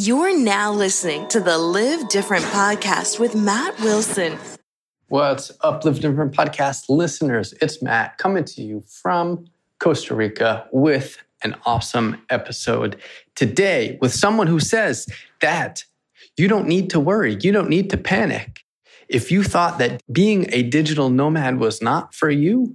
You're now listening to the Live Different Podcast with Matt Wilson. What's up, Live Different Podcast listeners? It's Matt coming to you from Costa Rica with an awesome episode today with someone who says that you don't need to worry, you don't need to panic. If you thought that being a digital nomad was not for you,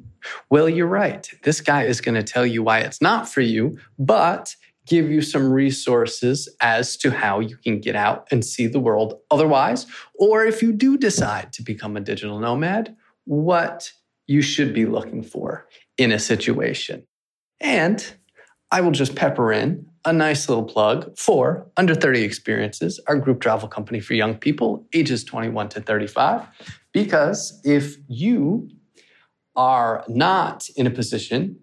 well, you're right. This guy is going to tell you why it's not for you, but give you some resources as to how you can get out and see the world otherwise, or if you do decide to become a digital nomad, what you should be looking for in a situation. And I will just pepper in a nice little plug for Under 30 Experiences, our group travel company for young people ages 21 to 35, because if you are not in a position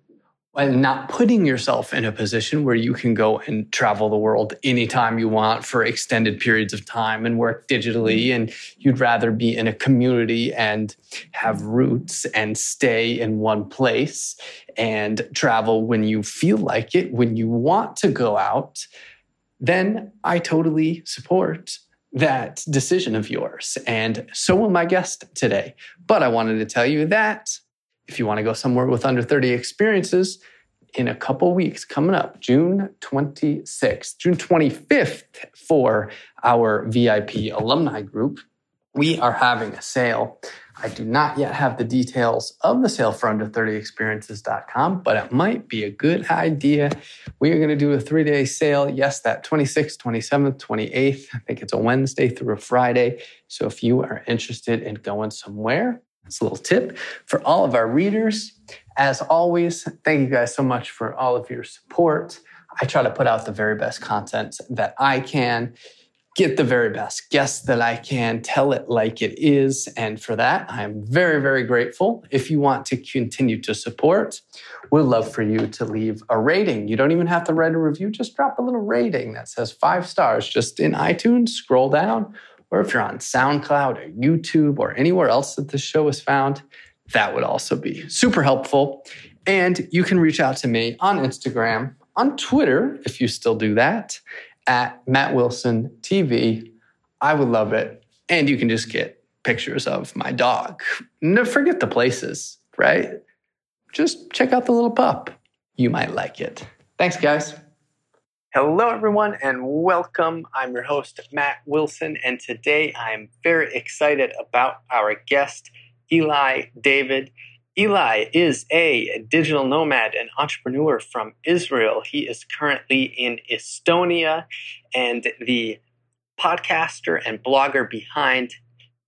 and not putting yourself in a position where you can go and travel the world anytime you want for extended periods of time and work digitally, and you'd rather be in a community and have roots and stay in one place and travel when you feel like it, when you want to go out, then I totally support that decision of yours. And so will my guest today. But I wanted to tell you that if you want to go somewhere with Under 30 Experiences, in a couple weeks, coming up, June 26th, June 25th, for our VIP alumni group, we are having a sale. I do not yet have the details of the sale for under30experiences.com, but it might be a good idea. We are going to do a 3-day sale. Yes, that 26th, 27th, 28th. I think it's a Wednesday through a Friday. So if you are interested in going somewhere, that's a little tip for all of our readers. As always, thank you guys so much for all of your support. I try to put out the very best content that I can, get the very best guests that I can, tell it like it is. And for that, I'm very, very grateful. If you want to continue to support, we'd love for you to leave a rating. You don't even have to write a review. Just drop a little rating that says 5 stars just in iTunes. Scroll down. Or if you're on SoundCloud or YouTube or anywhere else that this show is found, that would also be super helpful. And you can reach out to me on Instagram, on Twitter, if you still do that, at Matt Wilson TV. I would love it. And you can just get pictures of my dog. No, forget the places, right? Just check out the little pup. You might like it. Thanks, guys. Hello, everyone, and welcome. I'm your host, Matt Wilson, and today I'm very excited about our guest, Eli David. Eli is a digital nomad and entrepreneur from Israel. He is currently in Estonia and the podcaster and blogger behind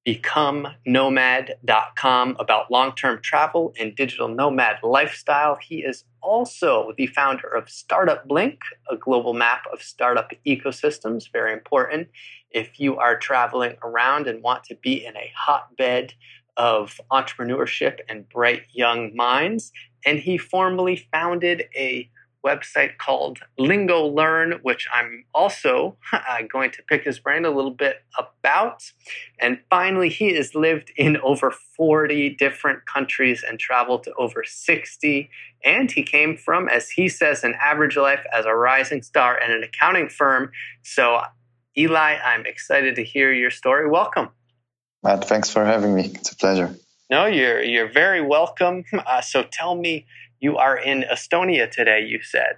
BecomeNomad.com about long-term travel and digital nomad lifestyle. He is also the founder of Startup Blink, a global map of startup ecosystems. Very important if you are traveling around and want to be in a hotbed of entrepreneurship and bright young minds. And he formerly founded a website called Lingo Learn, which I'm also going to pick his brain a little bit about. And finally, he has lived in over 40 different countries and traveled to over 60. And he came from, as he says, an average life as a rising star in an accounting firm. So, Eli, I'm excited to hear your story. Welcome. Matt, thanks for having me. It's a pleasure. No, you're very welcome. So tell me, you are in Estonia today, you said.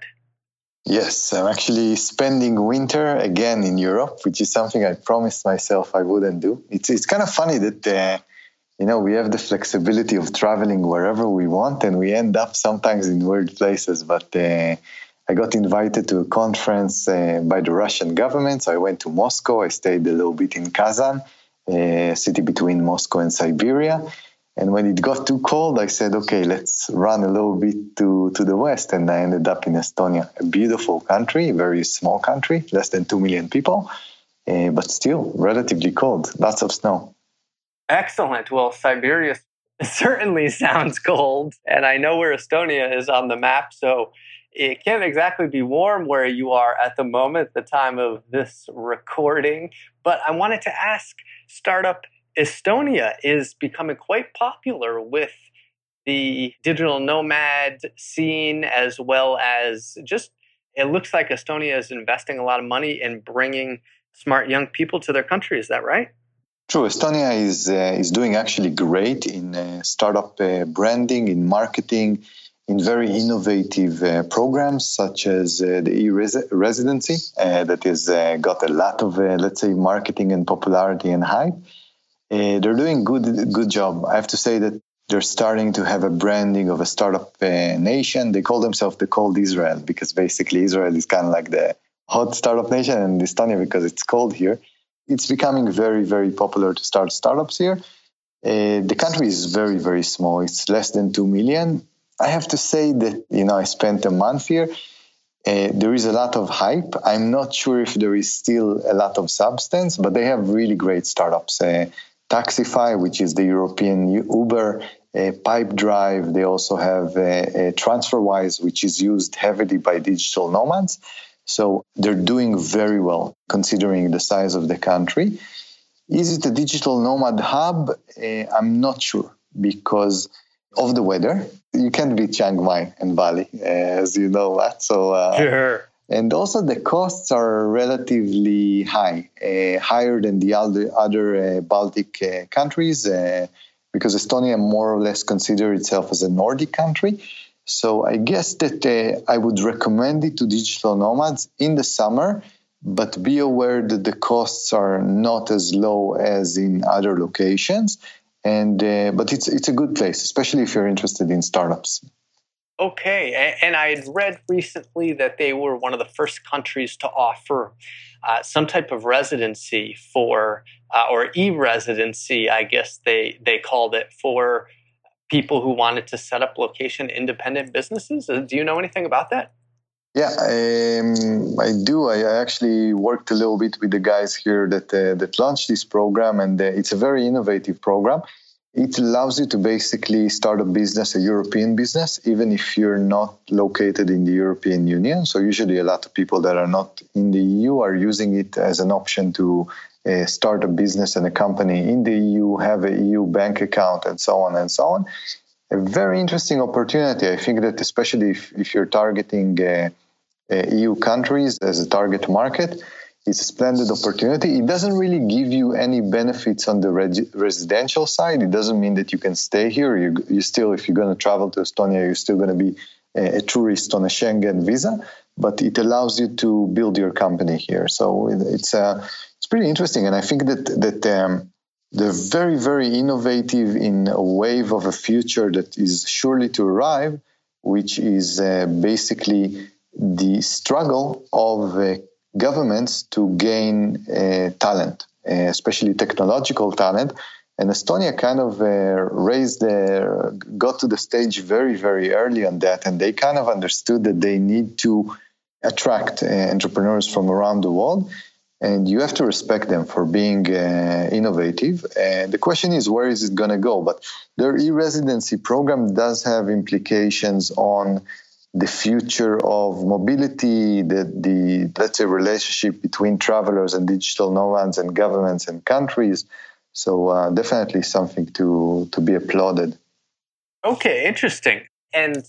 Yes, I'm actually spending winter again in Europe, which is something I promised myself I wouldn't do. It's kind of funny that, we have the flexibility of traveling wherever we want, and we end up sometimes in weird places. But I got invited to a conference by the Russian government. So I went to Moscow. I stayed a little bit in Kazan, a city between Moscow and Siberia. And when it got too cold, I said, okay, let's run a little bit to the west. And I ended up in Estonia, a beautiful country, very small country, less than 2 million people, but still relatively cold, lots of snow. Excellent. Well, Siberia certainly sounds cold. And I know where Estonia is on the map, so it can't exactly be warm where you are at the moment, the time of this recording. But I wanted to ask, Startup Estonia is becoming quite popular with the digital nomad scene, as well as just It looks like Estonia is investing a lot of money in bringing smart young people to their country. Is that right? True. Estonia is doing actually great in startup branding, in marketing, in very innovative programs such as the e-residency that has got a lot of, let's say, marketing and popularity and hype. They're doing good job. I have to say that they're starting to have a branding of a startup nation. They call themselves the Cold Israel because basically Israel is kind of like the hot startup nation, and Estonia because it's cold here. It's becoming very, very popular to start startups here. The country is very, very small. It's less than 2 million. I have to say that, I spent a month here. There is a lot of hype. I'm not sure if there is still a lot of substance, but they have really great startups. Taxify, which is the European Uber, Pipedrive. They also have TransferWise, which is used heavily by digital nomads. So they're doing very well, considering the size of the country. Is it a digital nomad hub? I'm not sure because of the weather. You can't beat Chiang Mai and Bali, as you know that. So, sure. And also the costs are relatively high, higher than the other Baltic countries, because Estonia more or less considers itself as a Nordic country. So I guess that I would recommend it to digital nomads in the summer, but be aware that the costs are not as low as in other locations. And but it's a good place, especially if you're interested in startups. Okay, and I had read recently that they were one of the first countries to offer some type of residency for, or e-residency, I guess they called it, for people who wanted to set up location-independent businesses. Do you know anything about that? Yeah, I do. I actually worked a little bit with the guys here that launched this program, and it's a very innovative program. It allows you to basically start a business, a European business, even if you're not located in the European Union. So usually a lot of people that are not in the EU are using it as an option to start a business and a company in the EU, have an EU bank account, and so on and so on. A very interesting opportunity. I think that especially if you're targeting EU countries as a target market, it's a splendid opportunity. It doesn't really give you any benefits on the residential side. It doesn't mean that you can stay here. You still, if you're going to travel to Estonia, you're still going to be a tourist on a Schengen visa, but it allows you to build your company here. So it's pretty interesting. And I think that they're very, very innovative in a wave of a future that is surely to arrive, which is basically the struggle of governments to gain talent, especially technological talent. And Estonia kind of got to the stage very, very early on that. And they kind of understood that they need to attract entrepreneurs from around the world. And you have to respect them for being innovative. And the question is, where is it going to go? But their e-residency program does have implications on the future of mobility, let's say, relationship between travelers and digital nomads and governments and countries. So definitely something to be applauded. Okay, interesting. And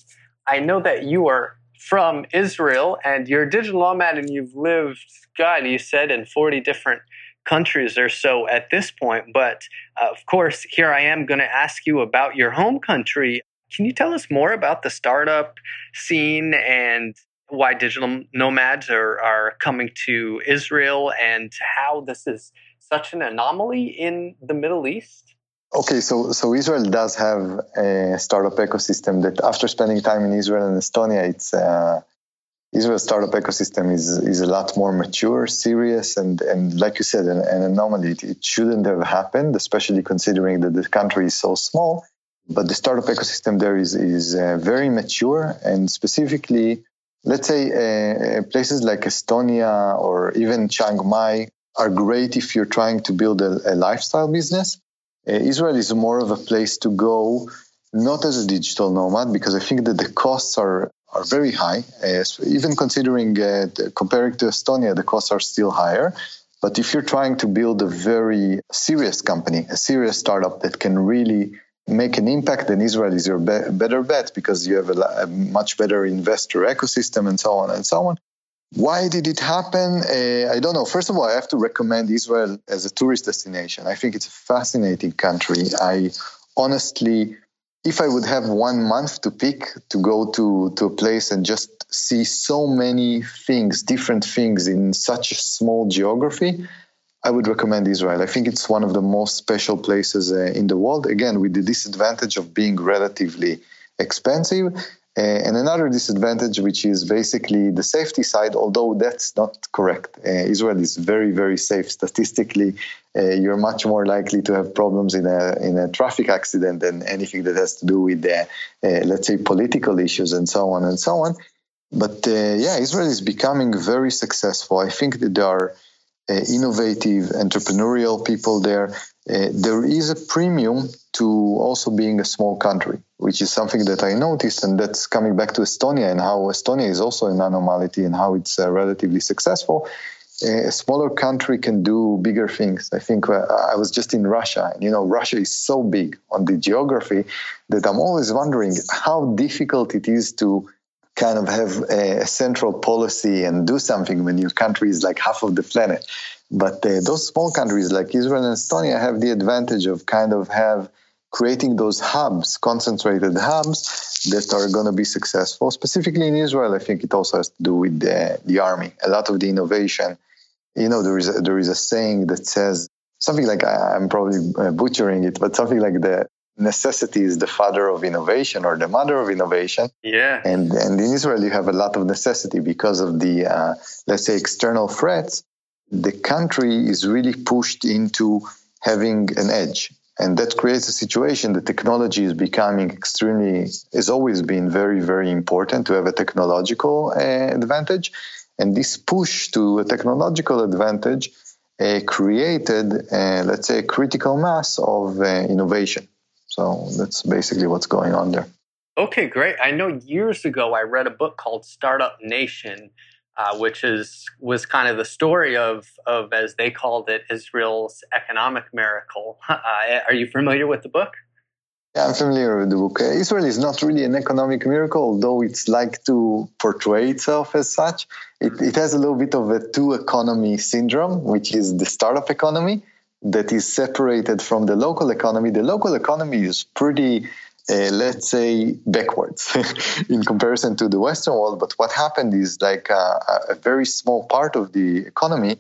I know that you are from Israel and you're a digital nomad and you've lived, you said in 40 different countries or so at this point. But of course, here I am going to ask you about your home country. Can you tell us more about the startup scene and why digital nomads are coming to Israel and how this is such an anomaly in the Middle East? Okay, so Israel does have a startup ecosystem that after spending time in Israel and Estonia, Israel's startup ecosystem is a lot more mature, serious, and like you said, an anomaly. It shouldn't have happened, especially considering that the country is so small. But the startup ecosystem there is very mature, and specifically, let's say places like Estonia or even Chiang Mai are great if you're trying to build a lifestyle business. Israel is more of a place to go, not as a digital nomad, because I think that the costs are very high. Even considering, comparing to Estonia, the costs are still higher. But if you're trying to build a very serious company, a serious startup that can really make an impact, then Israel is your better bet because you have a much better investor ecosystem and so on and so on. Why did it happen? I don't know. First of all, I have to recommend Israel as a tourist destination. I think it's a fascinating country. I honestly, if I would have 1 month to pick to go to a place and just see so many things, different things in such a small geography, I would recommend Israel. I think it's one of the most special places in the world. Again, with the disadvantage of being relatively expensive. And another disadvantage, which is basically the safety side, although that's not correct. Israel is very, very safe statistically. You're much more likely to have problems in a traffic accident than anything that has to do with, let's say, political issues and so on and so on. But Israel is becoming very successful. I think that there are innovative, entrepreneurial people there. There is a premium to also being a small country, which is something that I noticed, and that's coming back to Estonia and how Estonia is also an anomaly and how it's relatively successful. A smaller country can do bigger things. I think I was just in Russia, and Russia is so big on the geography that I'm always wondering how difficult it is to kind of have a central policy and do something when your country is like half of the planet. But those small countries like Israel and Estonia have the advantage of kind of creating those hubs, concentrated hubs that are going to be successful. Specifically in Israel, I think it also has to do with the army. A lot of the innovation, there is a saying that says something like, I'm probably butchering it, but something like the necessity is the father of innovation or the mother of innovation. Yeah. And in Israel, you have a lot of necessity because of the, let's say, external threats. The country is really pushed into having an edge. And that creates a situation that technology is becoming has always been very, very important to have a technological advantage. And this push to a technological advantage created, let's say, a critical mass of innovation. So that's basically what's going on there. Okay, great. I know years ago I read a book called Startup Nation, which was kind of the story of, as they called it, Israel's economic miracle. Are you familiar with the book? Yeah, I'm familiar with the book. Israel is not really an economic miracle, although it's like to portray itself as such. It has a little bit of a two-economy syndrome, which is the startup economy that is separated from the local economy. The local economy is pretty... let's say backwards in comparison to the Western world. But what happened is like a very small part of the economy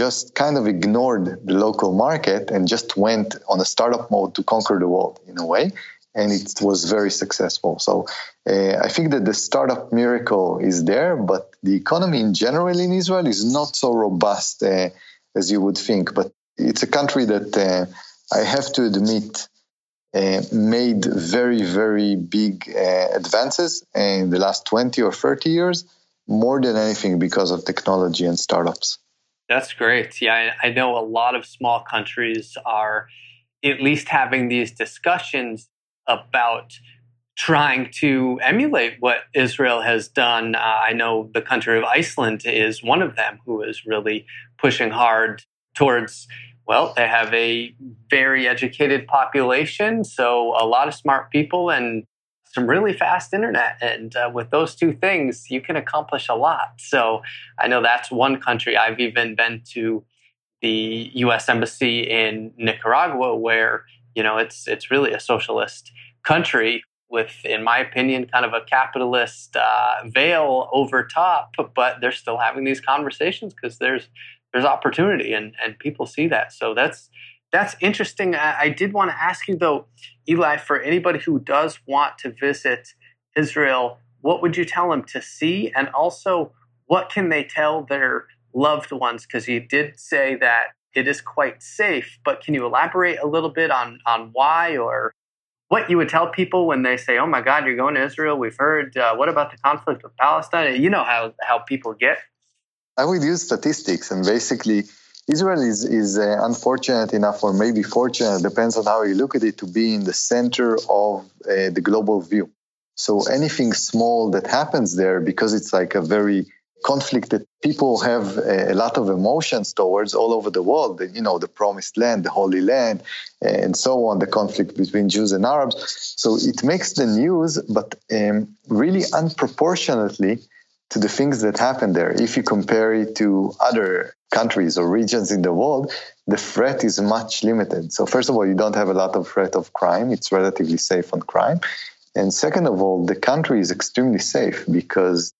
just kind of ignored the local market and just went on a startup mode to conquer the world in a way. And it was very successful. So I think that the startup miracle is there, but the economy in general in Israel is not so robust as you would think. But it's a country that I have to admit made very, very big advances in the last 20 or 30 years, more than anything because of technology and startups. That's great. Yeah, I know a lot of small countries are at least having these discussions about trying to emulate what Israel has done. I know the country of Iceland is one of them who is really pushing hard towards... Well, they have a very educated population, so a lot of smart people and some really fast internet. And with those two things, you can accomplish a lot. So I know that's one country. I've even been to the U.S. Embassy in Nicaragua, where, it's really a socialist country with, in my opinion, kind of a capitalist veil over top. But they're still having these conversations because there's opportunity and people see that. So that's interesting. I did want to ask you, though, Eli, for anybody who does want to visit Israel, what would you tell them to see? And also, what can they tell their loved ones? Because you did say that it is quite safe, but can you elaborate a little bit on why or what you would tell people when they say, oh, my God, you're going to Israel? We've heard, what about the conflict with Palestine? You know how people get. I would use statistics, and basically Israel is unfortunate enough, or maybe fortunate, depends on how you look at it, to be in the center of the global view. So anything small that happens there, because it's like a very conflict that people have a lot of emotions towards all over the world, the promised land, the Holy Land, and so on, the conflict between Jews and Arabs. So it makes the news, but really unproportionately, to the things that happen there. If you compare it to other countries or regions in the world, the threat is much limited. So first of all, you don't have a lot of threat of crime. It's relatively safe on crime. And second of all, the country is extremely safe because,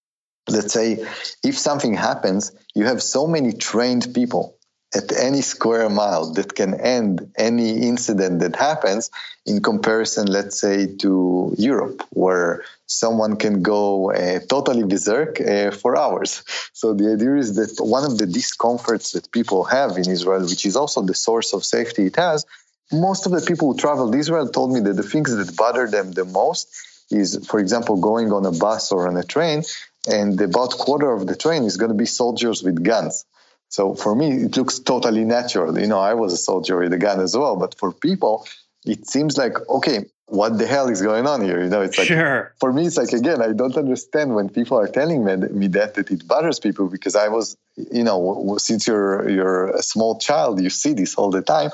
let's say, if something happens, you have so many trained people at any square mile that can end any incident that happens, in comparison, let's say, to Europe, where someone can go totally berserk for hours. So the idea is that one of the discomforts that people have in Israel, which is also the source of safety it has, most of the people who traveled to Israel told me that the things that bother them the most is, for example, going on a bus or on a train, and about a quarter of the train is going to be soldiers with guns. So for me, it looks totally natural. You know, I was a soldier with a gun as well. But for people, it seems like, okay, what the hell is going on here? You know, it's like, sure. For me, it's like, again, I don't understand when people are telling me that it bothers people, because I was, you know, since you're a small child, you see this all the time.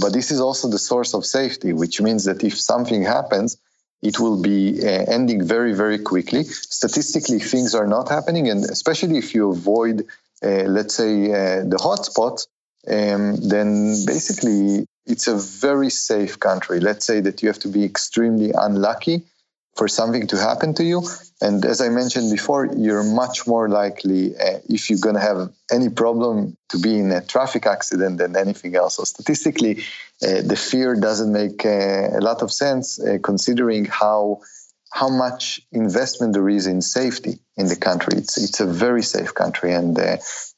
But this is also the source of safety, which means that if something happens, it will be ending very, very quickly. Statistically, things are not happening. And especially if you avoid let's say the hotspot, then basically it's a very safe country. Let's say that you have to be extremely unlucky for something to happen to you. And as I mentioned before, you're much more likely, if you're going to have any problem, to be in a traffic accident than anything else. So statistically, the fear doesn't make a lot of sense, considering how much investment there is in safety in the country. It's a very safe country. And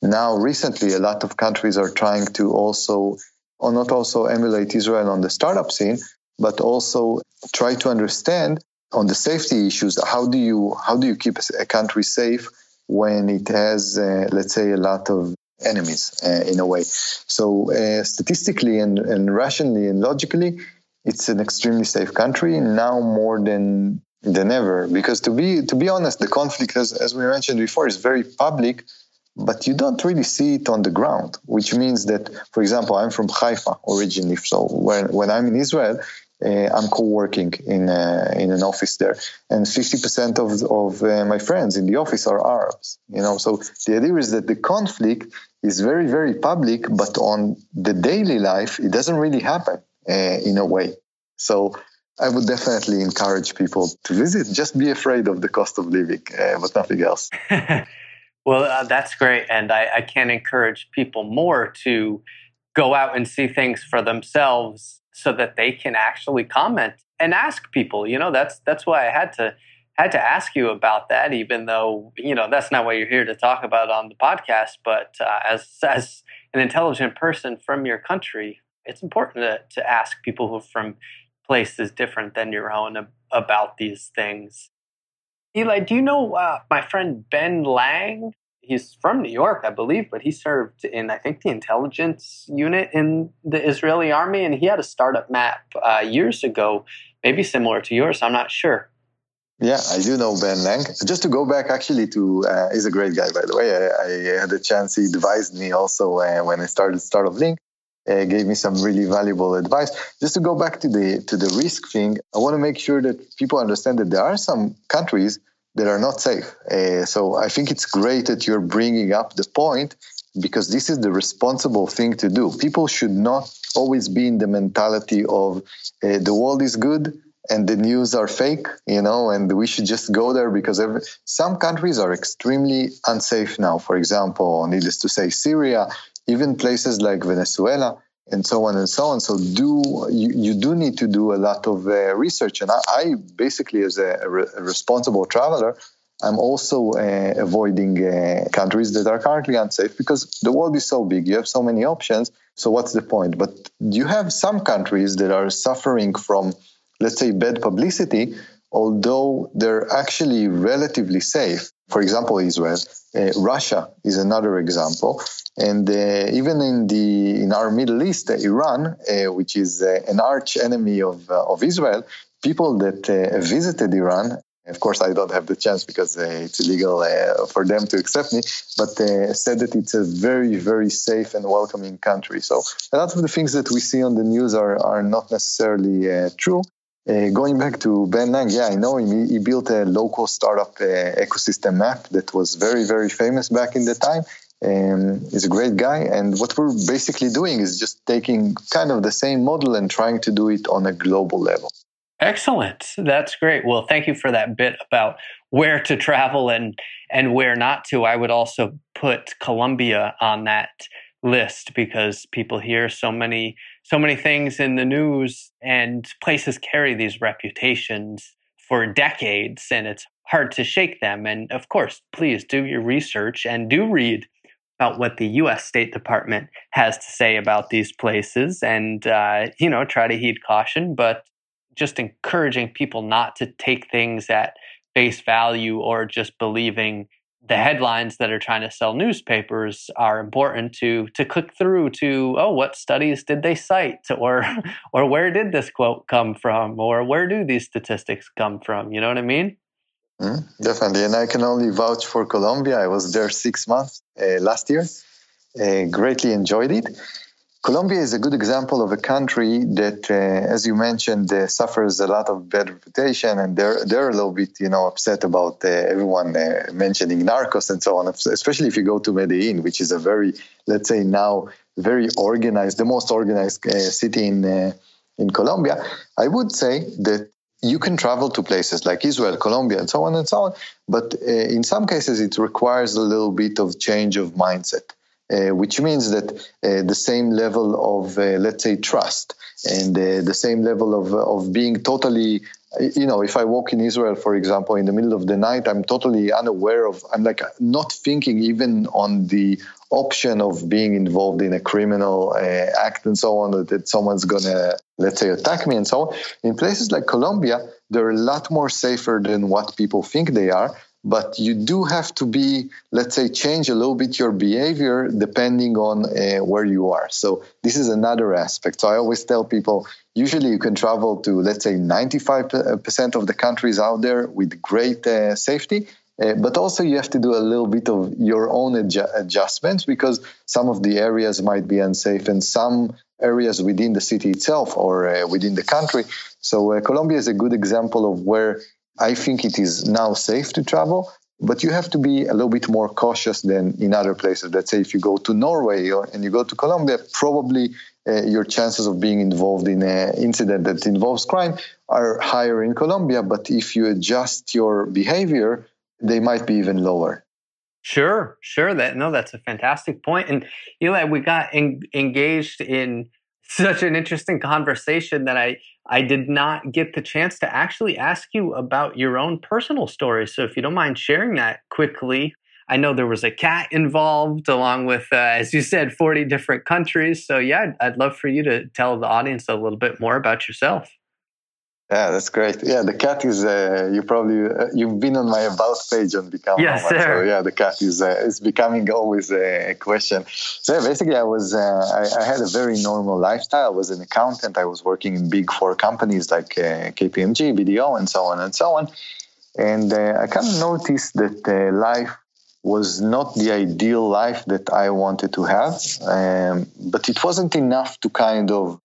now recently, a lot of countries are trying to also, or not also emulate Israel on the startup scene, but also try to understand on the safety issues, how do you keep a country safe when it has, let's say, a lot of enemies in a way. So statistically and rationally and logically, it's an extremely safe country now more than ever, because to be honest, the conflict, as we mentioned before, is very public, but you don't really see it on the ground, which means that, for example, I'm from Haifa originally, so when I'm in Israel, I'm co-working in an office there, and 50% of my friends in the office are Arabs, you know. So the idea is that the conflict is very, very public, but on the daily life, it doesn't really happen in a way. So I would definitely encourage people to visit. Just be afraid of the cost of living, but nothing else. Well, that's great. And I can encourage people more to go out and see things for themselves so that they can actually comment and ask people. You know, that's why I had to ask you about that, even though, you know, that's not what you're here to talk about on the podcast. But as an intelligent person from your country, it's important to ask people who are from places different than your own about these things. Eli, do you know my friend Ben Lang? He's from New York, I believe, but he served in, I think, the intelligence unit in the Israeli army, and he had a startup map years ago, maybe similar to yours, I'm not sure. Yeah, I do know Ben Lang. Just to go back, actually, to he's a great guy, by the way. I had a chance, he advised me also when I started Startup Link. Gave me some really valuable advice. Just to go back to the risk thing, I want to make sure that people understand that there are some countries that are not safe. So I think it's great that you're bringing up the point, because this is the responsible thing to do. People should not always be in the mentality of the world is good and the news are fake, you know, and we should just go there, because some countries are extremely unsafe now. For example, needless to say, Syria, even places like Venezuela, and so on and so on. So you do need to do a lot of research. And I basically, as a responsible traveler, I'm also avoiding countries that are currently unsafe, because the world is so big. You have so many options. So what's the point? But you have some countries that are suffering from, let's say, bad publicity, although they're actually relatively safe. For example, Israel. Russia is another example. And even in our Middle East, Iran, which is an arch enemy of Israel, people that visited Iran, of course, I don't have the chance because it's illegal for them to accept me, but said that it's a very, very safe and welcoming country. So a lot of the things that we see on the news are not necessarily true. Going back to Ben Lang, yeah, I know him. He built a local startup ecosystem map that was very, very famous back in the time. He's a great guy. And what we're basically doing is just taking kind of the same model and trying to do it on a global level. Excellent. That's great. Well, thank you for that bit about where to travel and where not to. I would also put Colombia on that list because people hear so many things in the news, and places carry these reputations for decades, and it's hard to shake them. And of course, please do your research and do read about what the U.S. State Department has to say about these places, and try to heed caution, but just encouraging people not to take things at face value or just believing the headlines that are trying to sell newspapers are important to click through to, oh, what studies did they cite? Or where did this quote come from? Or where do these statistics come from? You know what I mean? Definitely. And I can only vouch for Colombia. I was there 6 months last year. Greatly enjoyed it. Colombia is a good example of a country that, as you mentioned, suffers a lot of bad reputation, and they're a little bit, upset about everyone mentioning narcos and so on. Especially if you go to Medellin, which is a very, let's say now, very organized, the most organized city in Colombia. I would say that you can travel to places like Israel, Colombia, and so on, but in some cases it requires a little bit of change of mindset. Which means that the same level of, let's say, trust and the same level of being totally, if I walk in Israel, for example, in the middle of the night, I'm totally unaware of, I'm like not thinking even on the option of being involved in a criminal act and so on, that someone's going to, let's say, attack me and so on. In places like Colombia, they're a lot more safer than what people think they are. But you do have to be, let's say, change a little bit your behavior depending on where you are. So this is another aspect. So I always tell people, usually you can travel to, let's say, 95% of the countries out there with great safety. But also you have to do a little bit of your own adjustments because some of the areas might be unsafe and some areas within the city itself or within the country. So Colombia is a good example of where I think it is now safe to travel, but you have to be a little bit more cautious than in other places. Let's say if you go to Norway and you go to Colombia, probably your chances of being involved in an incident that involves crime are higher in Colombia. But if you adjust your behavior, they might be even lower. Sure. That's a fantastic point. And Eli, we got engaged in such an interesting conversation that I did not get the chance to actually ask you about your own personal story. So if you don't mind sharing that quickly, I know there was a cat involved along with, as you said, 40 different countries. So yeah, I'd love for you to tell the audience a little bit more about yourself. Yeah, that's great. Yeah, the cat is, you've been on my about page on Become. Yes, sir. So yeah, the cat is becoming always a question. So yeah, basically I had a very normal lifestyle. I was an accountant. I was working in big four companies like KPMG, BDO, and so on and so on. And I kind of noticed that life was not the ideal life that I wanted to have. But it wasn't enough to kind of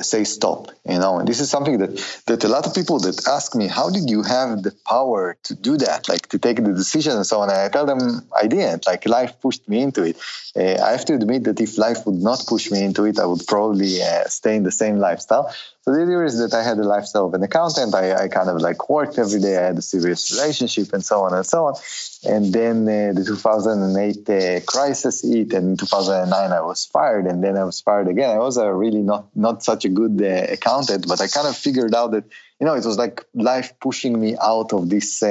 say stop, and this is something that a lot of people that ask me, how did you have the power to do that, like to take the decision and so on? And I tell them I didn't, like life pushed me into it. I have to admit that if life would not push me into it, I would probably stay in the same lifestyle. So the idea is that I had the lifestyle of an accountant. I kind of like worked every day. I had a serious relationship and so on and so on. And then the 2008 crisis hit, and in 2009 I was fired, and then I was fired again. I was really not such a good accountant, but I kind of figured out that, it was like life pushing me out of this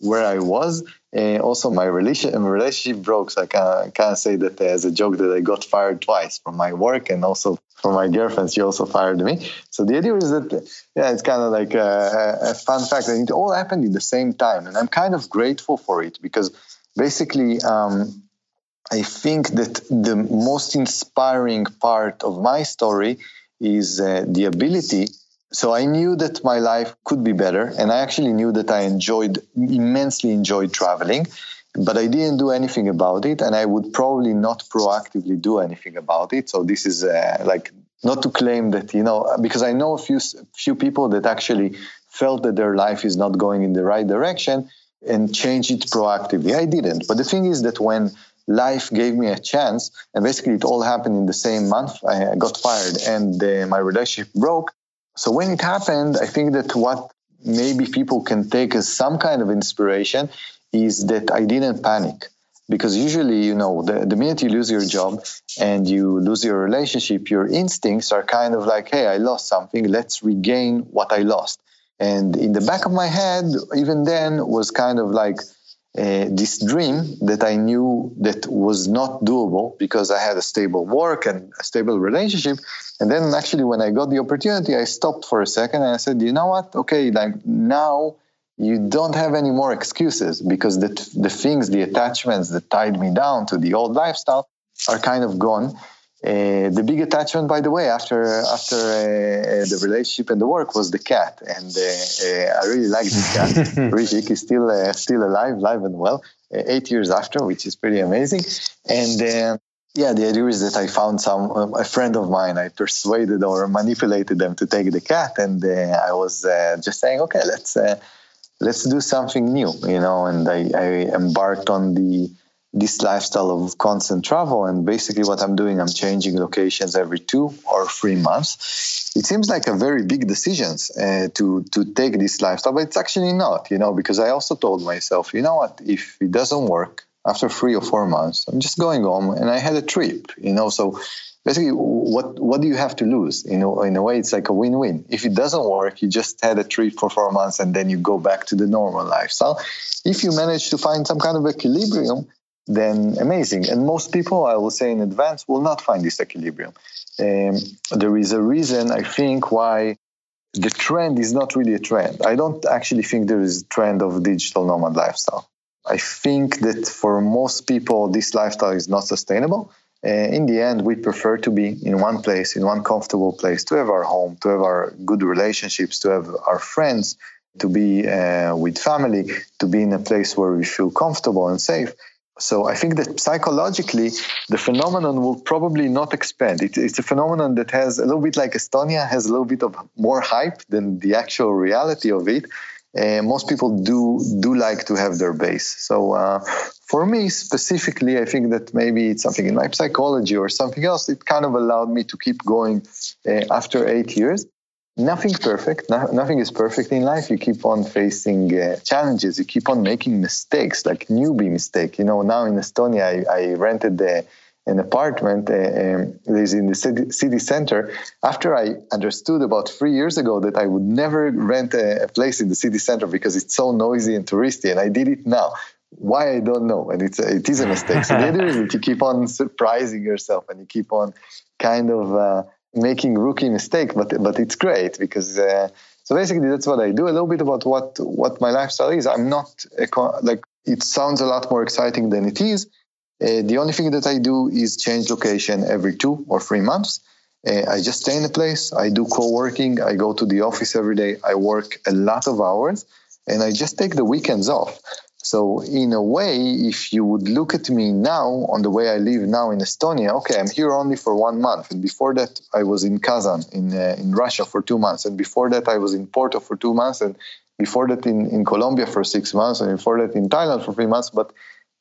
where I was. Also, my relationship broke. So I can say that as a joke that I got fired twice from my work and also from my girlfriend. She also fired me. So the idea is that, yeah, it's kind of like a fun fact. And it all happened in the same time. And I'm kind of grateful for it because basically I think that the most inspiring part of my story is the ability. So I knew that my life could be better, and I actually knew that I immensely enjoyed traveling, but I didn't do anything about it, and I would probably not proactively do anything about it. So this is like not to claim that, you know, because I know a few people that actually felt that their life is not going in the right direction and change it proactively. I didn't. But the thing is that when life gave me a chance, and basically it all happened in the same month, I got fired and my relationship broke. So when it happened, I think that what maybe people can take as some kind of inspiration is that I didn't panic. Because usually, you know, the minute you lose your job and you lose your relationship, your instincts are kind of like, hey, I lost something, let's regain what I lost. And in the back of my head, even then, was kind of like this dream that I knew that was not doable because I had a stable work and a stable relationship. And then actually when I got the opportunity, I stopped for a second and I said, you know what? Okay, like now you don't have any more excuses because the things, the attachments that tied me down to the old lifestyle are kind of gone. The big attachment, by the way, after the relationship and the work was the cat. And I really like this cat. Rijik is still alive, live and well, 8 years after, which is pretty amazing. And the idea is that I found a friend of mine, I persuaded or manipulated them to take the cat. And I was just saying, okay, let's do something new, you know, and I embarked on this lifestyle of constant travel. And basically what I'm doing, I'm changing locations every 2 or 3 months. It seems like a very big decision to take this lifestyle, but it's actually not, you know, because I also told myself, you know what, if it doesn't work after 3 or 4 months, I'm just going home. And I had a trip, you know, so basically what do you have to lose? You know, in a way, it's like a win-win. If it doesn't work, you just had a trip for 4 months and then you go back to the normal lifestyle. If you manage to find some kind of equilibrium, then amazing. And most people, I will say in advance, will not find this equilibrium. There is a reason, I think, why the trend is not really a trend. I don't actually think there is a trend of digital nomad lifestyle. I think that for most people, this lifestyle is not sustainable. In the end, we prefer to be in one place, in one comfortable place, to have our home, to have our good relationships, to have our friends, to be with family, to be in a place where we feel comfortable and safe. So I think that psychologically, the phenomenon will probably not expand. It's a phenomenon that has a little bit like Estonia, has a little bit of more hype than the actual reality of it. And most people do like to have their base. So for me specifically, I think that maybe it's something in my psychology or something else. It kind of allowed me to keep going after 8 years. Nothing's perfect. Nothing is perfect in life. You keep on facing challenges. You keep on making mistakes, like newbie mistake. You know, now in Estonia, I rented an apartment that is in the city center. After I understood about 3 years ago that I would never rent a place in the city center because it's so noisy and touristy, and I did it now. Why, I don't know. And it is a mistake. So the idea is that you keep on surprising yourself and you keep on kind of making rookie mistake, but it's great because so basically that's what I do. A little bit about what my lifestyle is. I'm not like, it sounds a lot more exciting than it is. The only thing that I do is change location every 2 or 3 months. I just stay in a place. I do co-working. I go to the office every day. I work a lot of hours and I just take the weekends off. So in a way, if you would look at me now on the way I live now in Estonia, okay, I'm here only for 1 month. And before that, I was in Kazan in Russia for 2 months. And before that, I was in Porto for 2 months. And before that, in Colombia for 6 months. And before that, in Thailand for 3 months. But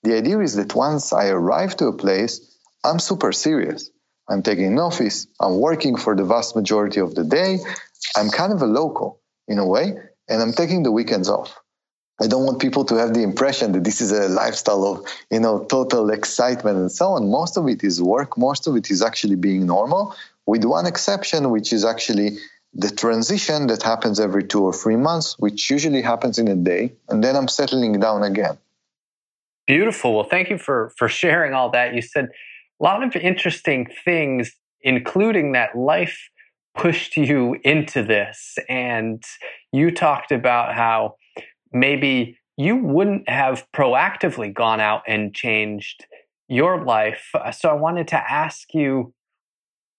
the idea is that once I arrive to a place, I'm super serious. I'm taking an office. I'm working for the vast majority of the day. I'm kind of a local in a way. And I'm taking the weekends off. I don't want people to have the impression that this is a lifestyle of, you know, total excitement and so on. Most of it is work. Most of it is actually being normal, with one exception, which is actually the transition that happens every 2 or 3 months, which usually happens in a day. And then I'm settling down again. Beautiful. Well, thank you for sharing all that. You said a lot of interesting things, including that life pushed you into this. And you talked about how maybe you wouldn't have proactively gone out and changed your life. So I wanted to ask you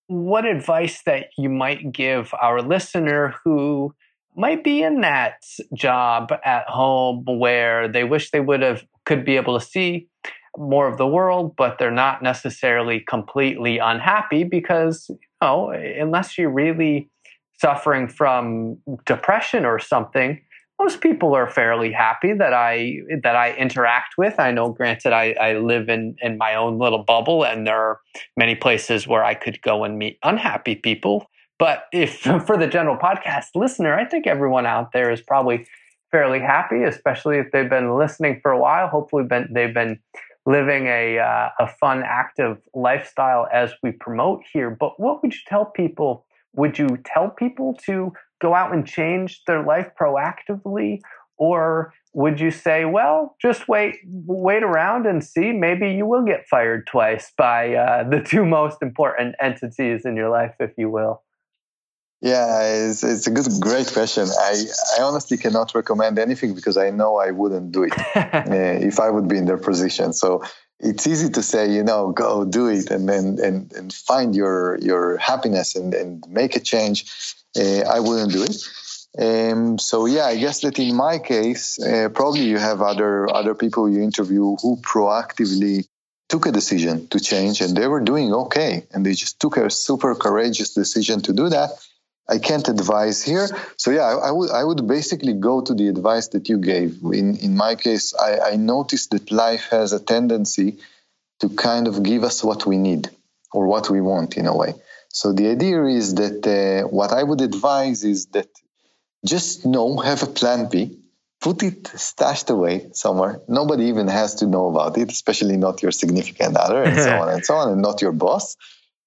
what advice that you might give our listener who might be in that job at home where they wish they could be able to see more of the world, but they're not necessarily completely unhappy because know, unless you're really suffering from depression or something, most people are fairly happy that I interact with. I know, granted, I live in my own little bubble, and there are many places where I could go and meet unhappy people. But if for the general podcast listener, I think everyone out there is probably fairly happy, especially if they've been listening for a while. Hopefully they've been living a fun, active lifestyle as we promote here. But what would you tell people? Would you tell people to go out and change their life proactively? Or would you say, well, just wait around and see, maybe you will get fired twice by the two most important entities in your life, if you will? Yeah, it's a great question. I honestly cannot recommend anything because I know I wouldn't do it if I would be in their position. So it's easy to say, you know, go do it and find your happiness and make a change. I wouldn't do it. So yeah, I guess that in my case, probably you have other people you interview who proactively took a decision to change and they were doing okay. And they just took a super courageous decision to do that. I can't advise here. So yeah, I would basically go to the advice that you gave. In my case, I noticed that life has a tendency to kind of give us what we need or what we want in a way. So the idea is that what I would advise is that just have a plan B, put it stashed away somewhere. Nobody even has to know about it, especially not your significant other and so on, and not your boss.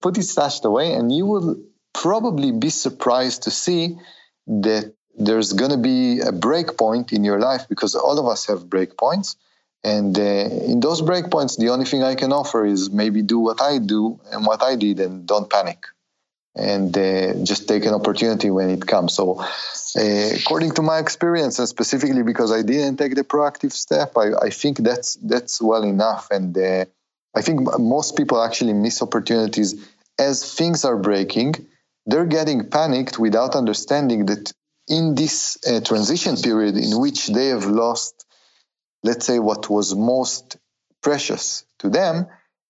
Put it stashed away and you will probably be surprised to see that there's going to be a break point in your life because all of us have break points. And in those break points, the only thing I can offer is maybe do what I do and what I did and don't panic and just take an opportunity when it comes. So according to my experience, and specifically because I didn't take the proactive step, I think that's well enough. And I think most people actually miss opportunities as things are breaking. They're getting panicked without understanding that in this transition period in which they have lost, let's say, what was most precious to them,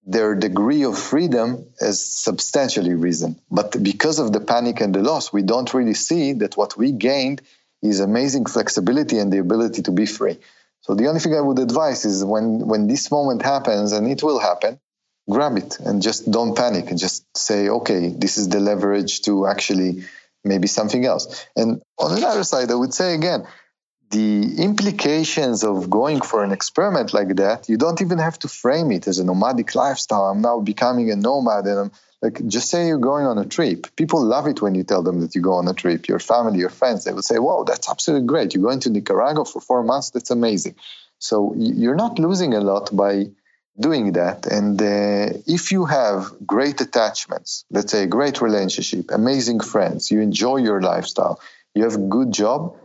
their degree of freedom has substantially risen. But because of the panic and the loss, we don't really see that what we gained is amazing flexibility and the ability to be free. So the only thing I would advise is when this moment happens, and it will happen, grab it and just don't panic and just say, okay, this is the leverage to actually maybe something else. And on the other side, I would say again, the implications of going for an experiment like that, you don't even have to frame it as a nomadic lifestyle. I'm now becoming a nomad. And I'm like, just say you're going on a trip. People love it when you tell them that you go on a trip, your family, your friends, they will say, wow, that's absolutely great. You're going to Nicaragua for 4 months. That's amazing. So you're not losing a lot by doing that. And if you have great attachments, let's say a great relationship, amazing friends, you enjoy your lifestyle, you have a good job,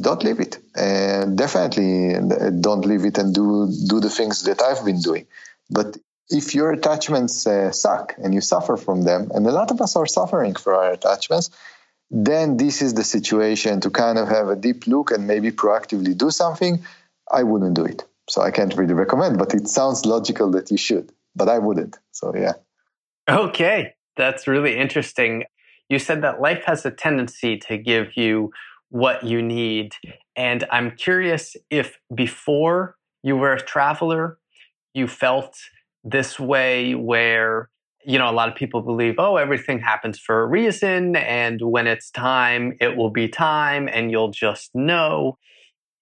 don't leave it. Definitely don't leave it and do the things that I've been doing. But if your attachments suck and you suffer from them, and a lot of us are suffering for our attachments, then this is the situation to kind of have a deep look and maybe proactively do something. I wouldn't do it. So I can't really recommend, but it sounds logical that you should, but I wouldn't. So yeah. Okay. That's really interesting. You said that life has a tendency to give you what you need. And I'm curious if before you were a traveler, you felt this way where, you know, a lot of people believe, oh, everything happens for a reason. And when it's time, it will be time and you'll just know.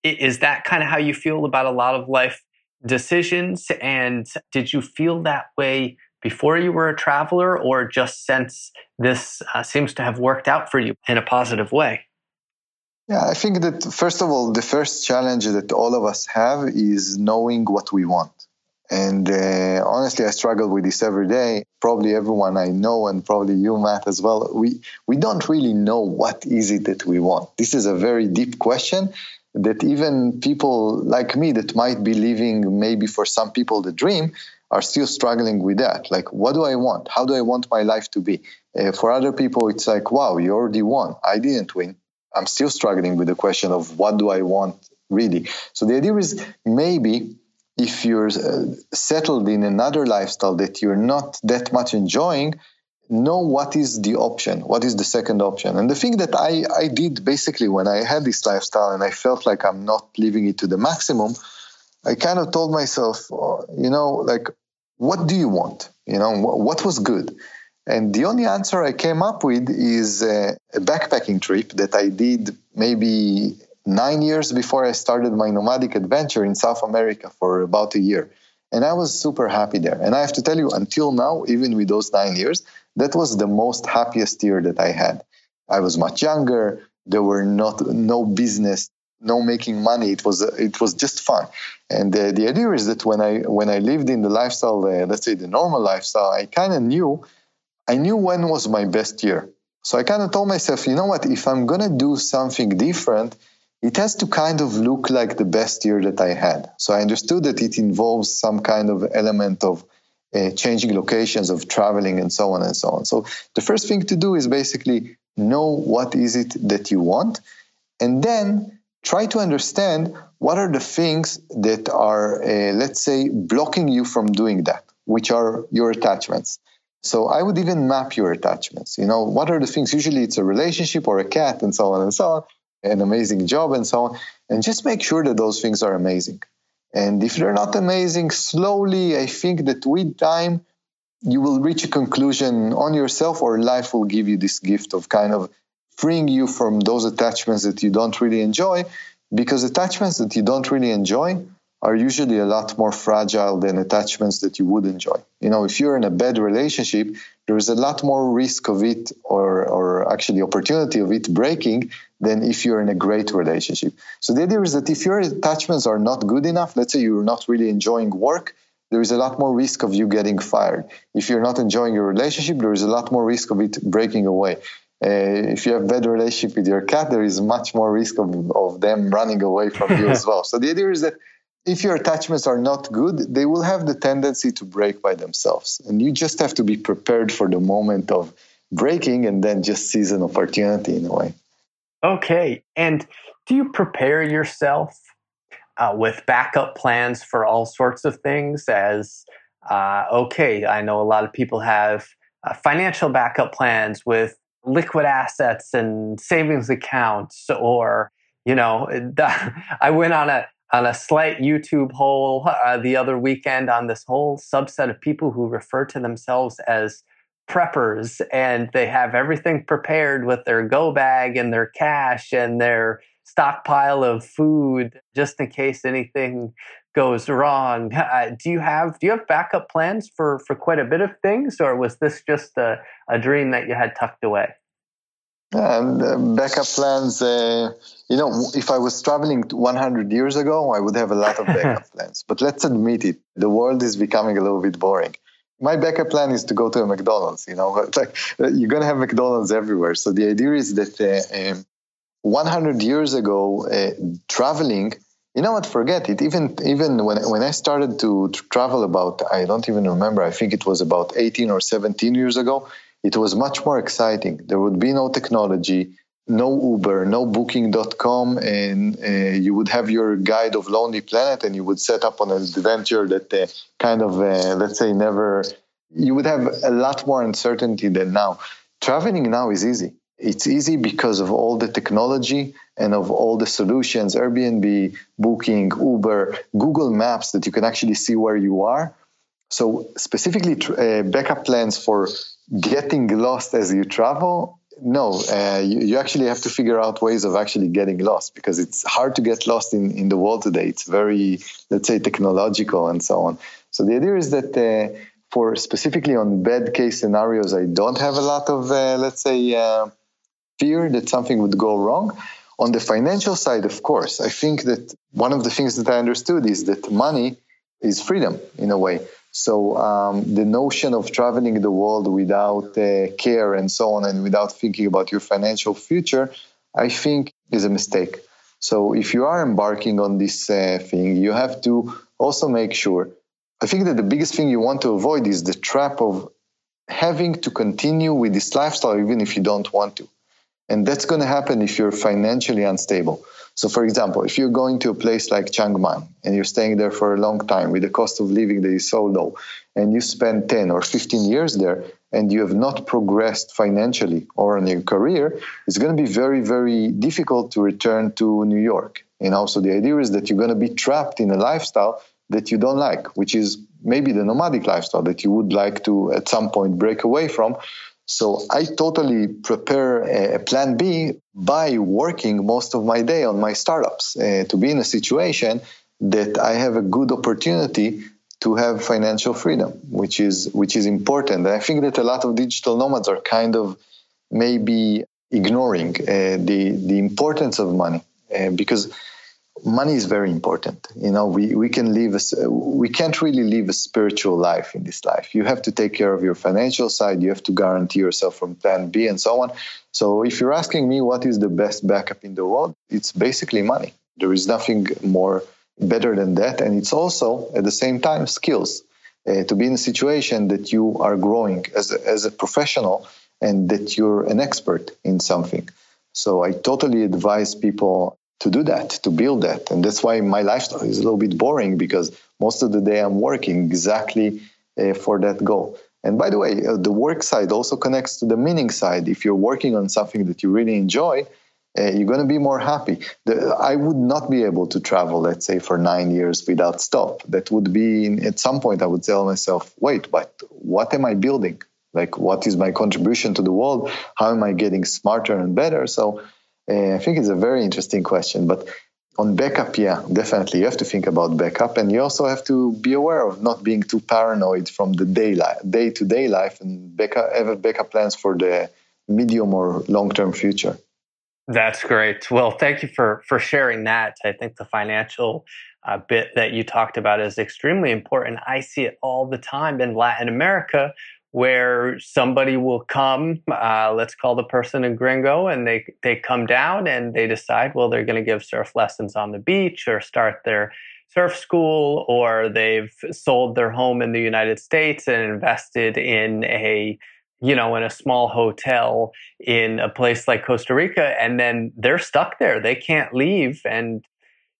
Is that kind of how you feel about a lot of life decisions? And did you feel that way before you were a traveler or just since this seems to have worked out for you in a positive way? Yeah, I think that, first of all, the first challenge that all of us have is knowing what we want. And honestly, I struggle with this every day. Probably everyone I know and probably you, Matt, as well. We don't really know what is it that we want. This is a very deep question that even people like me that might be living maybe for some people the dream are still struggling with that. Like, what do I want? How do I want my life to be? For other people, it's like, wow, you already won. I didn't win. I'm still struggling with the question of what do I want really. So the idea is maybe if you're settled in another lifestyle that you're not that much enjoying, know what is the option, what is the second option. And the thing that I did basically when I had this lifestyle and I felt like I'm not living it to the maximum, I kind of told myself, you know, like, what do you want? You know, what was good? And the only answer I came up with is a backpacking trip that I did maybe 9 years before I started my nomadic adventure in South America for about a year. And I was super happy there. And I have to tell you, until now, even with those 9 years, that was the most happiest year that I had. I was much younger. There were no business, no making money. It was just fun. And the idea is that when I lived in the lifestyle, let's say the normal lifestyle, I kind of knew, when was my best year. So I kind of told myself, you know what, if I'm going to do something different, it has to kind of look like the best year that I had. So I understood that it involves some kind of element of changing locations, of traveling, and so on and so on. So the first thing to do is basically know what is it that you want, and then try to understand what are the things that are, let's say, blocking you from doing that, which are your attachments. So I would even map your attachments. You know, what are the things? Usually it's a relationship or a cat and so on and so on, an amazing job and so on, and just make sure that those things are amazing. And if they're not amazing, slowly, I think that with time, you will reach a conclusion on yourself, or life will give you this gift of kind of freeing you from those attachments that you don't really enjoy, because attachments that you don't really enjoy are usually a lot more fragile than attachments that you would enjoy. You know, if you're in a bad relationship, there is a lot more risk of it, or actually opportunity of it breaking, than if you're in a great relationship. So the idea is that if your attachments are not good enough, let's say you're not really enjoying work, there is a lot more risk of you getting fired. If you're not enjoying your relationship, there is a lot more risk of it breaking away. If you have a bad relationship with your cat, there is much more risk of them running away from you as well. So the idea is that if your attachments are not good, they will have the tendency to break by themselves. And you just have to be prepared for the moment of breaking and then just seize an opportunity in a way. Okay. And do you prepare yourself with backup plans for all sorts of things? As, okay, I know a lot of people have financial backup plans with liquid assets and savings accounts, or, you know, I went on a slight YouTube hole the other weekend on this whole subset of people who refer to themselves as preppers, and they have everything prepared with their go bag and their cash and their stockpile of food just in case anything goes wrong. Do you have backup plans for quite a bit of things, or was this just a dream that you had tucked away? Backup plans, you know, if I was traveling 100 years ago, I would have a lot of backup plans. But let's admit it, the world is becoming a little bit boring. My backup plan is to go to a McDonald's, you know, it's like you're going to have McDonald's everywhere. So the idea is that 100 years ago, traveling, you know what, forget it. Even when I started to travel about, I don't even remember, I think it was about 18 or 17 years ago, it was much more exciting. There would be no technology, no Uber, no Booking.com, and you would have your guide of Lonely Planet, and you would set up on an adventure that kind of, let's say, never... You would have a lot more uncertainty than now. Traveling now is easy. It's easy because of all the technology and of all the solutions, Airbnb, Booking, Uber, Google Maps, that you can actually see where you are. So specifically, backup plans for getting lost as you travel, no, you actually have to figure out ways of actually getting lost, because it's hard to get lost in the world today. It's very, let's say, technological and so on. So the idea is that for specifically on bad case scenarios, I don't have a lot of, let's say, fear that something would go wrong. On the financial side, of course, I think that one of the things that I understood is that money is freedom in a way. So the notion of traveling the world without care and so on, and without thinking about your financial future, I think is a mistake. So if you are embarking on this thing, you have to also make sure. I think that the biggest thing you want to avoid is the trap of having to continue with this lifestyle, even if you don't want to. And that's going to happen if you're financially unstable. So, for example, if you're going to a place like Chiang Mai and you're staying there for a long time with the cost of living that is so low, and you spend 10 or 15 years there, and you have not progressed financially or in your career, it's going to be very, very difficult to return to New York. And also the idea is that you're going to be trapped in a lifestyle that you don't like, which is maybe the nomadic lifestyle that you would like to at some point break away from. So I totally prepare a plan B by working most of my day on my startups to be in a situation that I have a good opportunity to have financial freedom, which is important. And I think that a lot of digital nomads are kind of maybe ignoring the importance of money because money is very important. You know, we can't really live a spiritual life in this life. You have to take care of your financial side. You have to guarantee yourself from plan B and so on. So if you're asking me what is the best backup in the world, it's basically money. There is nothing more better than that. And it's also, at the same time, skills. To be in a situation that you are growing as a professional and that you're an expert in something. So I totally advise people to do that, to build that. And that's why my lifestyle is a little bit boring, because most of the day I'm working exactly for that goal. And by the way, the work side also connects to the meaning side. If you're working on something that you really enjoy, you're going to be more happy. I would not be able to travel, let's say, for 9 years without stop. That would be, at some point, I would tell myself, wait, but what am I building? Like, what is my contribution to the world? How am I getting smarter and better? So I think it's a very interesting question. But on backup, yeah, definitely. You have to think about backup. And you also have to be aware of not being too paranoid from the day-to-day life, and have backup plans for the medium or long-term future. That's great. Well, thank you for sharing that. I think the financial bit that you talked about is extremely important. I see it all the time in Latin America, where somebody will come, let's call the person a gringo, and they come down and they decide, well, they're going to give surf lessons on the beach or start their surf school, or they've sold their home in the United States and invested in a small hotel in a place like Costa Rica, and then they're stuck there. They can't leave. And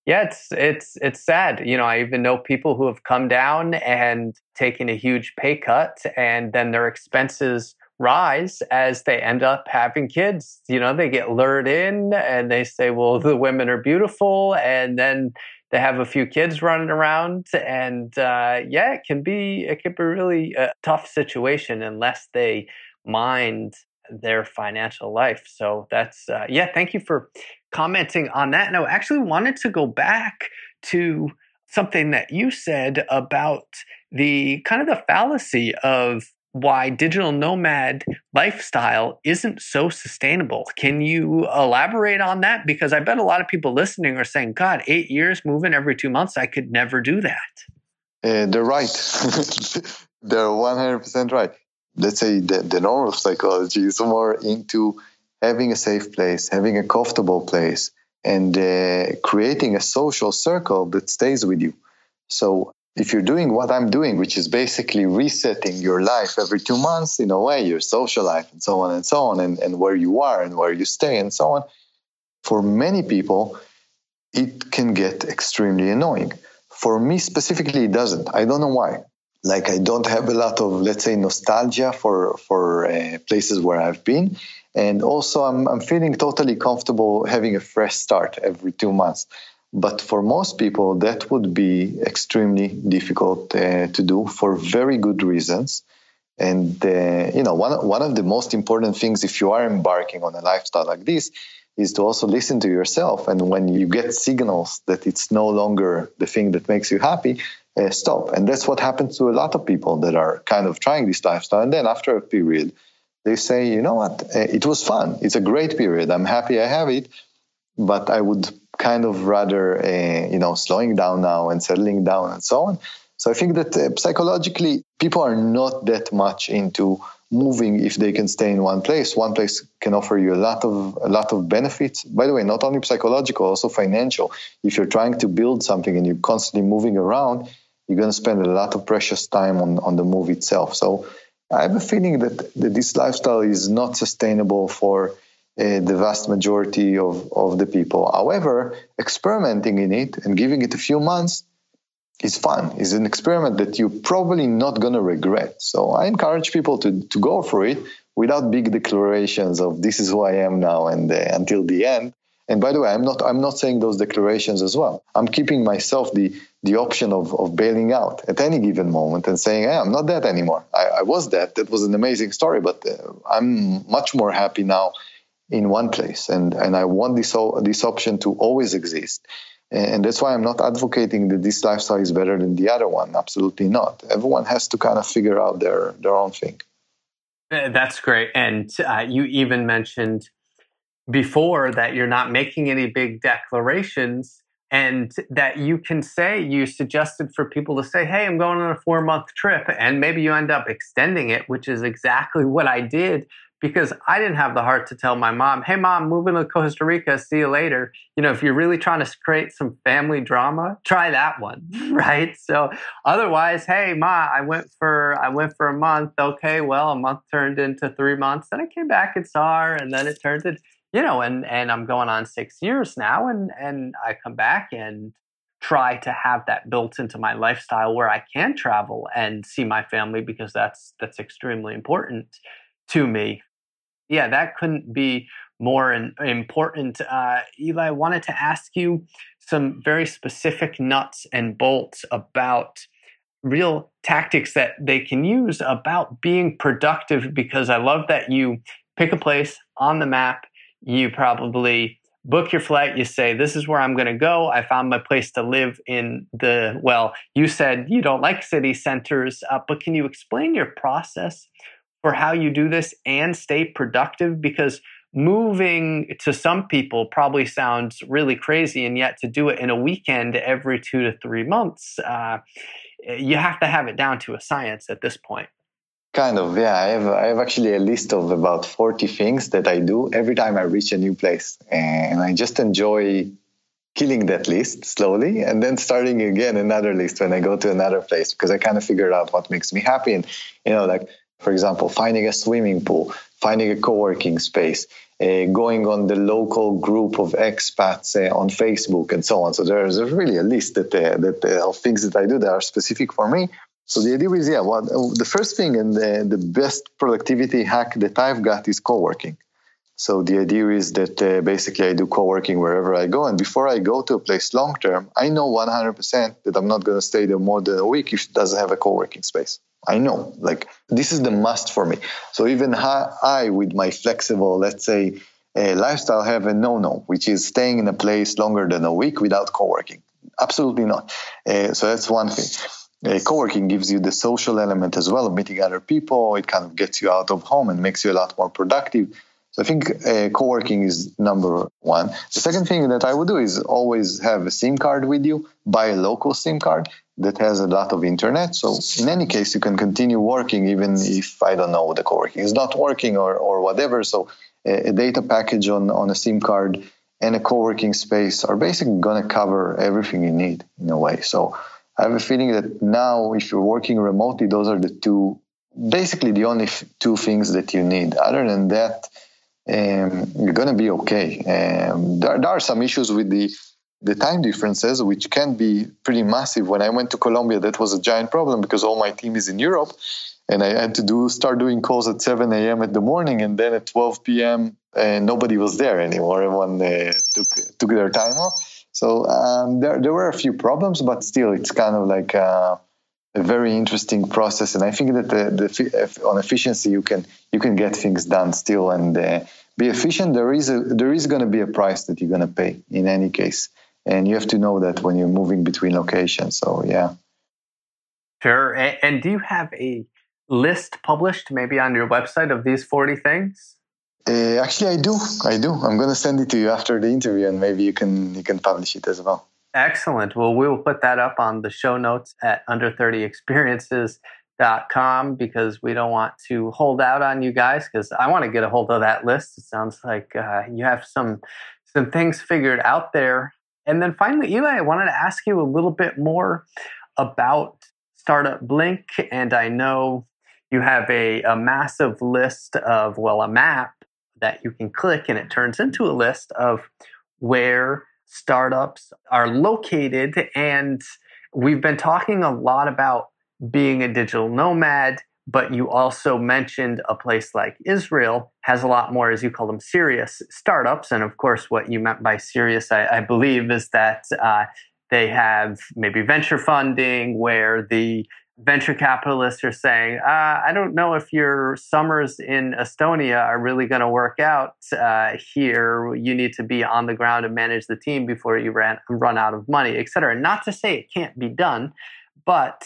yeah, it's sad. You know, I even know people who have come down and taken a huge pay cut, and then their expenses rise as they end up having kids. You know, they get lured in and they say, well, the women are beautiful. And then they have a few kids running around, and it can be really a tough situation unless they mind their financial life. So that's thank you for commenting on that. And I actually wanted to go back to something that you said about the kind of the fallacy of why digital nomad lifestyle isn't so sustainable. Can you elaborate on that? Because I bet a lot of people listening are saying, God, 8 years moving every 2 months, I could never do that. They're right. They're 100% right. Let's say the normal psychology is more into having a safe place, having a comfortable place, and creating a social circle that stays with you. So if you're doing what I'm doing, which is basically resetting your life every 2 months, in a way, your social life and so on, and where you are and where you stay and so on, for many people, it can get extremely annoying. For me specifically, it doesn't. I don't know why. Like, I don't have a lot of, let's say, nostalgia for places where I've been. And also, I'm feeling totally comfortable having a fresh start every 2 months. But for most people, that would be extremely difficult to do for very good reasons. And, one of the most important things if you are embarking on a lifestyle like this is to also listen to yourself. And when you get signals that it's no longer the thing that makes you happy, stop. And that's what happens to a lot of people that are kind of trying this lifestyle. And then after a period, they say, you know what, it was fun. It's a great period. I'm happy I have it. But I would kind of rather, slowing down now and settling down and so on. So I think that psychologically, people are not that much into moving if they can stay in one place. One place can offer you a lot of benefits. By the way, not only psychological, also financial. If you're trying to build something and you're constantly moving around, you're going to spend a lot of precious time on the move itself. So I have a feeling that this lifestyle is not sustainable for the vast majority of the people. However, experimenting in it and giving it a few months is fun, is an experiment that you're probably not going to regret. So I encourage people to go for it without big declarations of this is who I am now and until the end. And by the way, I'm not saying those declarations as well. I'm keeping myself the option of bailing out at any given moment and saying, hey, I'm not that anymore. I was that. That was an amazing story, but I'm much more happy now in one place. And I want this option to always exist. And that's why I'm not advocating that this lifestyle is better than the other one. Absolutely not. Everyone has to kind of figure out their own thing. That's great. And you even mentioned before that you're not making any big declarations and that you can say, you suggested for people to say, hey, I'm going on a 4-month trip, and maybe you end up extending it, which is exactly what I did, because I didn't have the heart to tell my mom, hey, mom, moving to Costa Rica, see you later. You know, if you're really trying to create some family drama, try that one, right? So otherwise, hey, ma, I went for a month. Okay, well, a month turned into 3 months. Then I came back and saw her, and then it turned into, you know, and I'm going on 6 years now, and I come back and try to have that built into my lifestyle where I can travel and see my family, because that's extremely important to me. Yeah, that couldn't be more important. Eli, I wanted to ask you some very specific nuts and bolts about real tactics that they can use about being productive, because I love that you pick a place on the map, you probably book your flight, you say, this is where I'm going to go. I found my place to live in the, well, you said you don't like city centers, but can you explain your process for how you do this and stay productive? Because moving to some people probably sounds really crazy, and yet to do it in a weekend every 2 to 3 months, you have to have it down to a science at this point. Kind of, yeah. I have actually a list of about 40 things that I do every time I reach a new place. And I just enjoy killing that list slowly and then starting again another list when I go to another place, because I kind of figured out what makes me happy. And, you know, like, for example, finding a swimming pool, finding a co-working space, going on the local group of expats on Facebook and so on. So there's really a list of things that I do that are specific for me. So the idea is, yeah, the first thing and the best productivity hack that I've got is co-working. So the idea is that basically I do co-working wherever I go. And before I go to a place long-term, I know 100% that I'm not going to stay there more than a week if it doesn't have a co-working space. I know, like, this is the must for me. So even I, with my flexible, let's say, lifestyle, have a no-no, which is staying in a place longer than a week without co-working. Absolutely not. So that's one thing. Co-working gives you the social element as well of meeting other people. It kind of gets you out of home and makes you a lot more productive. So I think co-working is number one. The second thing that I would do is always have a SIM card with you, buy a local SIM card that has a lot of internet. So in any case, you can continue working even if, I don't know, the co-working is not working or whatever. So a data package on a SIM card and a co-working space are basically going to cover everything you need in a way. So I have a feeling that now, if you're working remotely, those are the only two things that you need. Other than that, you're going to be okay. There are some issues with the time differences, which can be pretty massive. When I went to Colombia, that was a giant problem because all my team is in Europe, and I had to start doing calls at 7 a.m. in the morning, and then at 12 p.m., nobody was there anymore. Everyone took their time off. So there were a few problems, but still, it's kind of like a very interesting process. And I think that on efficiency, you can get things done still and be efficient. There is going to be a price that you're going to pay in any case, and you have to know that when you're moving between locations. So yeah, sure. And do you have a list published maybe on your website of these 40 things? Actually, I do. I'm going to send it to you after the interview, and maybe you can publish it as well. Excellent. Well, we will put that up on the show notes at under30experiences.com, because we don't want to hold out on you guys, because I want to get a hold of that list. It sounds like you have some things figured out there. And then finally, Eli, I wanted to ask you a little bit more about Startup Blink, and I know you have a massive list of, well, a map that you can click, and it turns into a list of where startups are located. And We've been talking a lot about being a digital nomad, but you also mentioned a place like Israel has a lot more, as you call them, serious startups. And of course, what you meant by serious, I believe, is that they have maybe venture funding where the venture capitalists are saying, I don't know if your summers in Estonia are really going to work out here. You need to be on the ground and manage the team before you run out of money, et cetera. Not to say it can't be done, but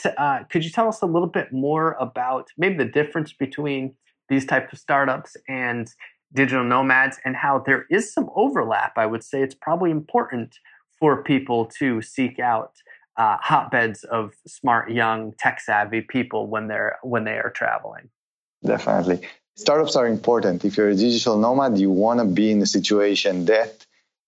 could you tell us a little bit more about maybe the difference between these types of startups and digital nomads and how there is some overlap? I would say it's probably important for people to seek out hotbeds of smart, young, tech-savvy people when they are traveling. Definitely. Startups are important. If you're a digital nomad, you want to be in a situation that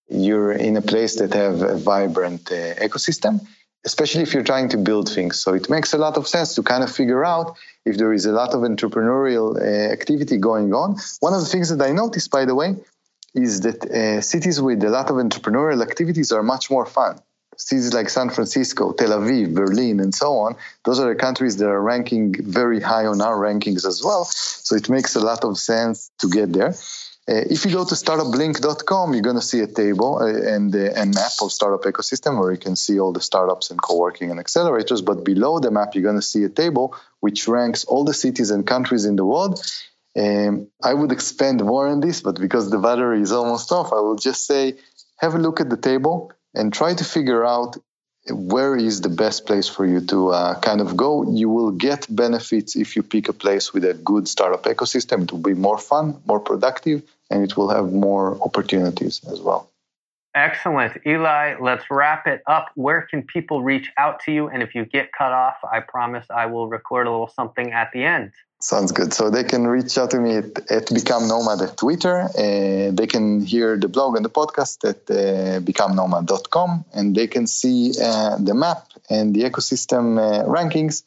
you're in a place that have a vibrant ecosystem, especially if you're trying to build things. So it makes a lot of sense to kind of figure out if there is a lot of entrepreneurial activity going on. One of the things that I noticed, by the way, is that cities with a lot of entrepreneurial activities are much more fun. Cities like San Francisco, Tel Aviv, Berlin, and so on, those are the countries that are ranking very high on our rankings as well. So it makes a lot of sense to get there. If you go to startupblink.com, you're going to see a table and map of startup ecosystem where you can see all the startups and co-working and accelerators. But below the map, you're going to see a table which ranks all the cities and countries in the world. I would expand more on this, but because the battery is almost off, I will just say, have a look at the table and try to figure out where is the best place for you to kind of go. You will get benefits if you pick a place with a good startup ecosystem. It will be more fun, more productive, and it will have more opportunities as well. Excellent. Eli, let's wrap it up. Where can people reach out to you? And if you get cut off, I promise I will record a little something at the end. Sounds good. So they can reach out to me at BecomeNomad at Twitter. They can hear the blog and the podcast at BecomeNomad.com. And they can see the map and the ecosystem rankings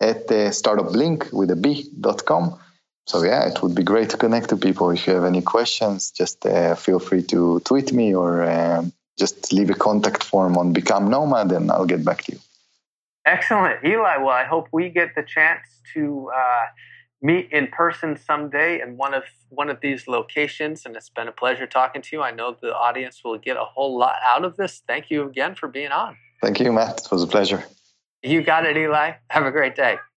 at startupblink.com. So yeah, it would be great to connect to people. If you have any questions, just feel free to tweet me or just leave a contact form on Become Nomad and I'll get back to you. Excellent. Eli, well, I hope we get the chance to meet in person someday in one of these locations. And it's been a pleasure talking to you. I know the audience will get a whole lot out of this. Thank you again for being on. Thank you, Matt. It was a pleasure. You got it, Eli. Have a great day.